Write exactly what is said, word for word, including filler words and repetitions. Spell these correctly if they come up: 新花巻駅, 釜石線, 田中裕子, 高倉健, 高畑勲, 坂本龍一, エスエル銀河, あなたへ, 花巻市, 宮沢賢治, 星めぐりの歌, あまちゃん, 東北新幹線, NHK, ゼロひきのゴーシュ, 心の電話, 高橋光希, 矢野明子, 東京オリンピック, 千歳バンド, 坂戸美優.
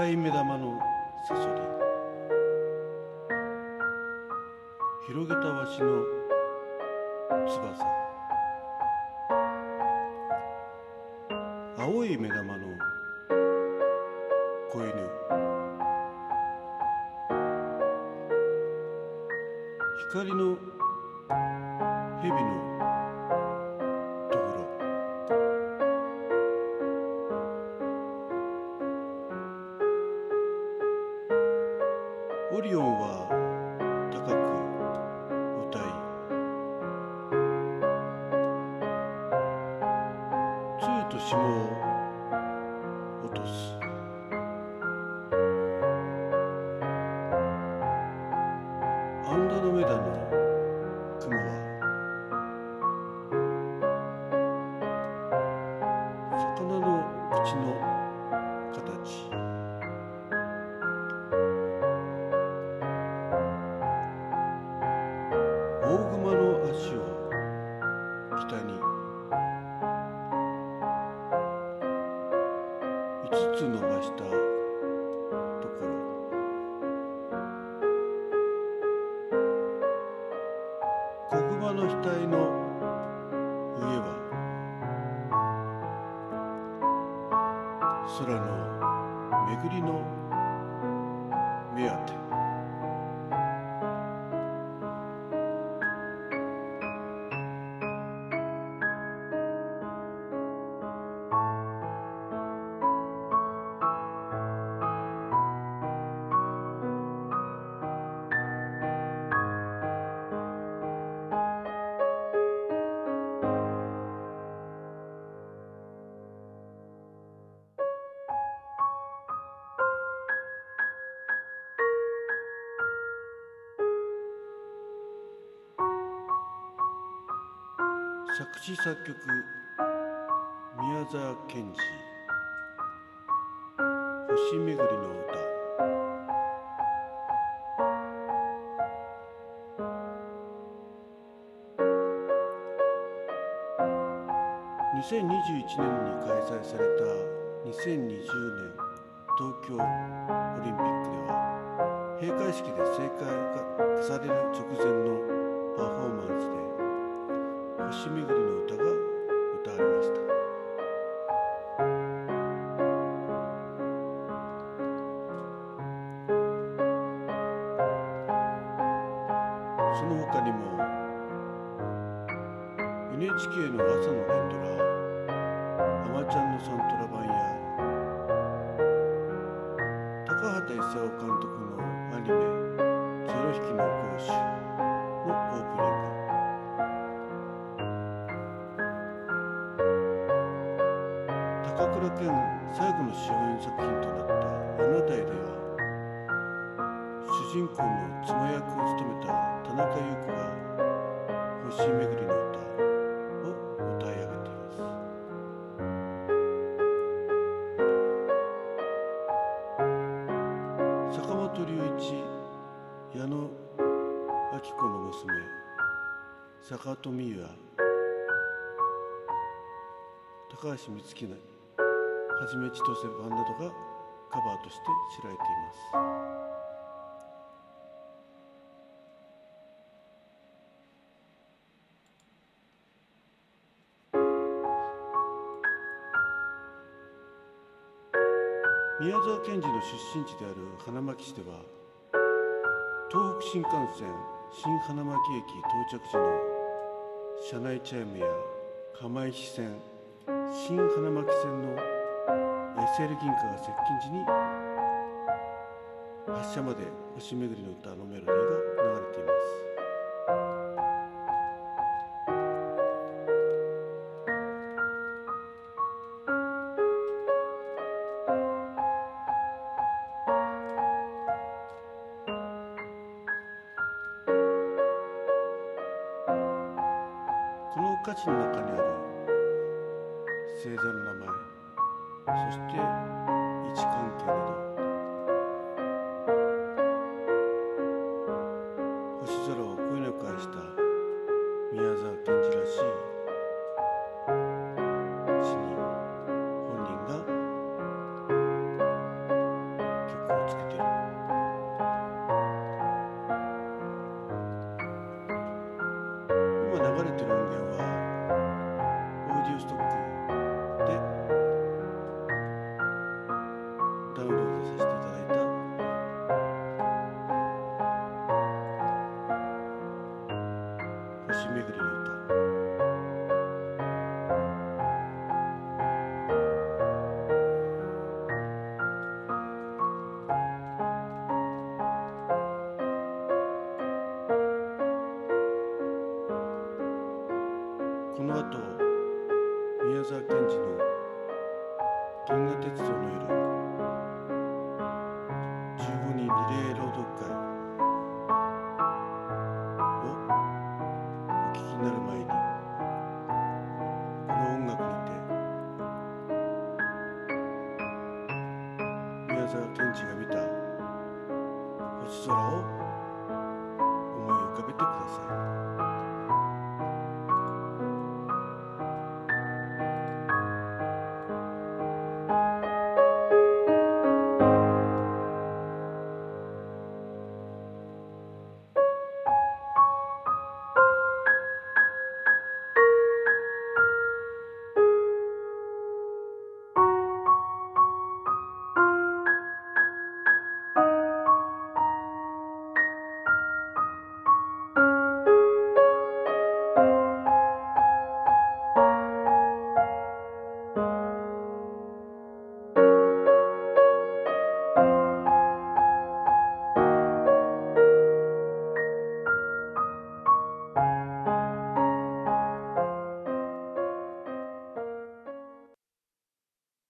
赤い目玉のせそり、広げたわしの翼、青い目玉の子犬、光の蛇のオリオンは高く歌い、露と霜を落とす。アンダのメダの雲は魚の口の大熊の足を北に、五つ伸ばしたところ、子熊の額の上は空の巡りの目当て。作詞作曲宮沢賢治、星めぐりの歌。にせんにじゅういちねんに開催されたにせんにじゅうねん東京オリンピックでは、閉会式で正解がされる直前のパフォーマンスで星めぐりの歌が歌われました。その他にも エヌエイチケー の朝の連ドラ「あまちゃんのサントラ版」や高畑勲監督のアニメ「ゼロひきのゴーシュ」のオープニング、高倉健最後の主演作品となった「あなたへ」では、主人公の妻役を務めた田中裕子が「星めぐりの歌」を歌い上げています。坂本龍一、矢野明子の娘坂戸美優や高橋光希なはじめ千歳バンドなどがカバーとして知られています。宮沢賢治の出身地である花巻市では、東北新幹線新花巻駅到着時の車内チャイムや釜石線新花巻線のエスエル 銀河が接近時に発車まで星めぐりの歌のメロディーが流れています。この歌詞の中にある星座の名前、そして位置関係など、星空をこよなく愛した宮沢賢治らしい詩に本人が園児が見た星空を思い浮かべてください。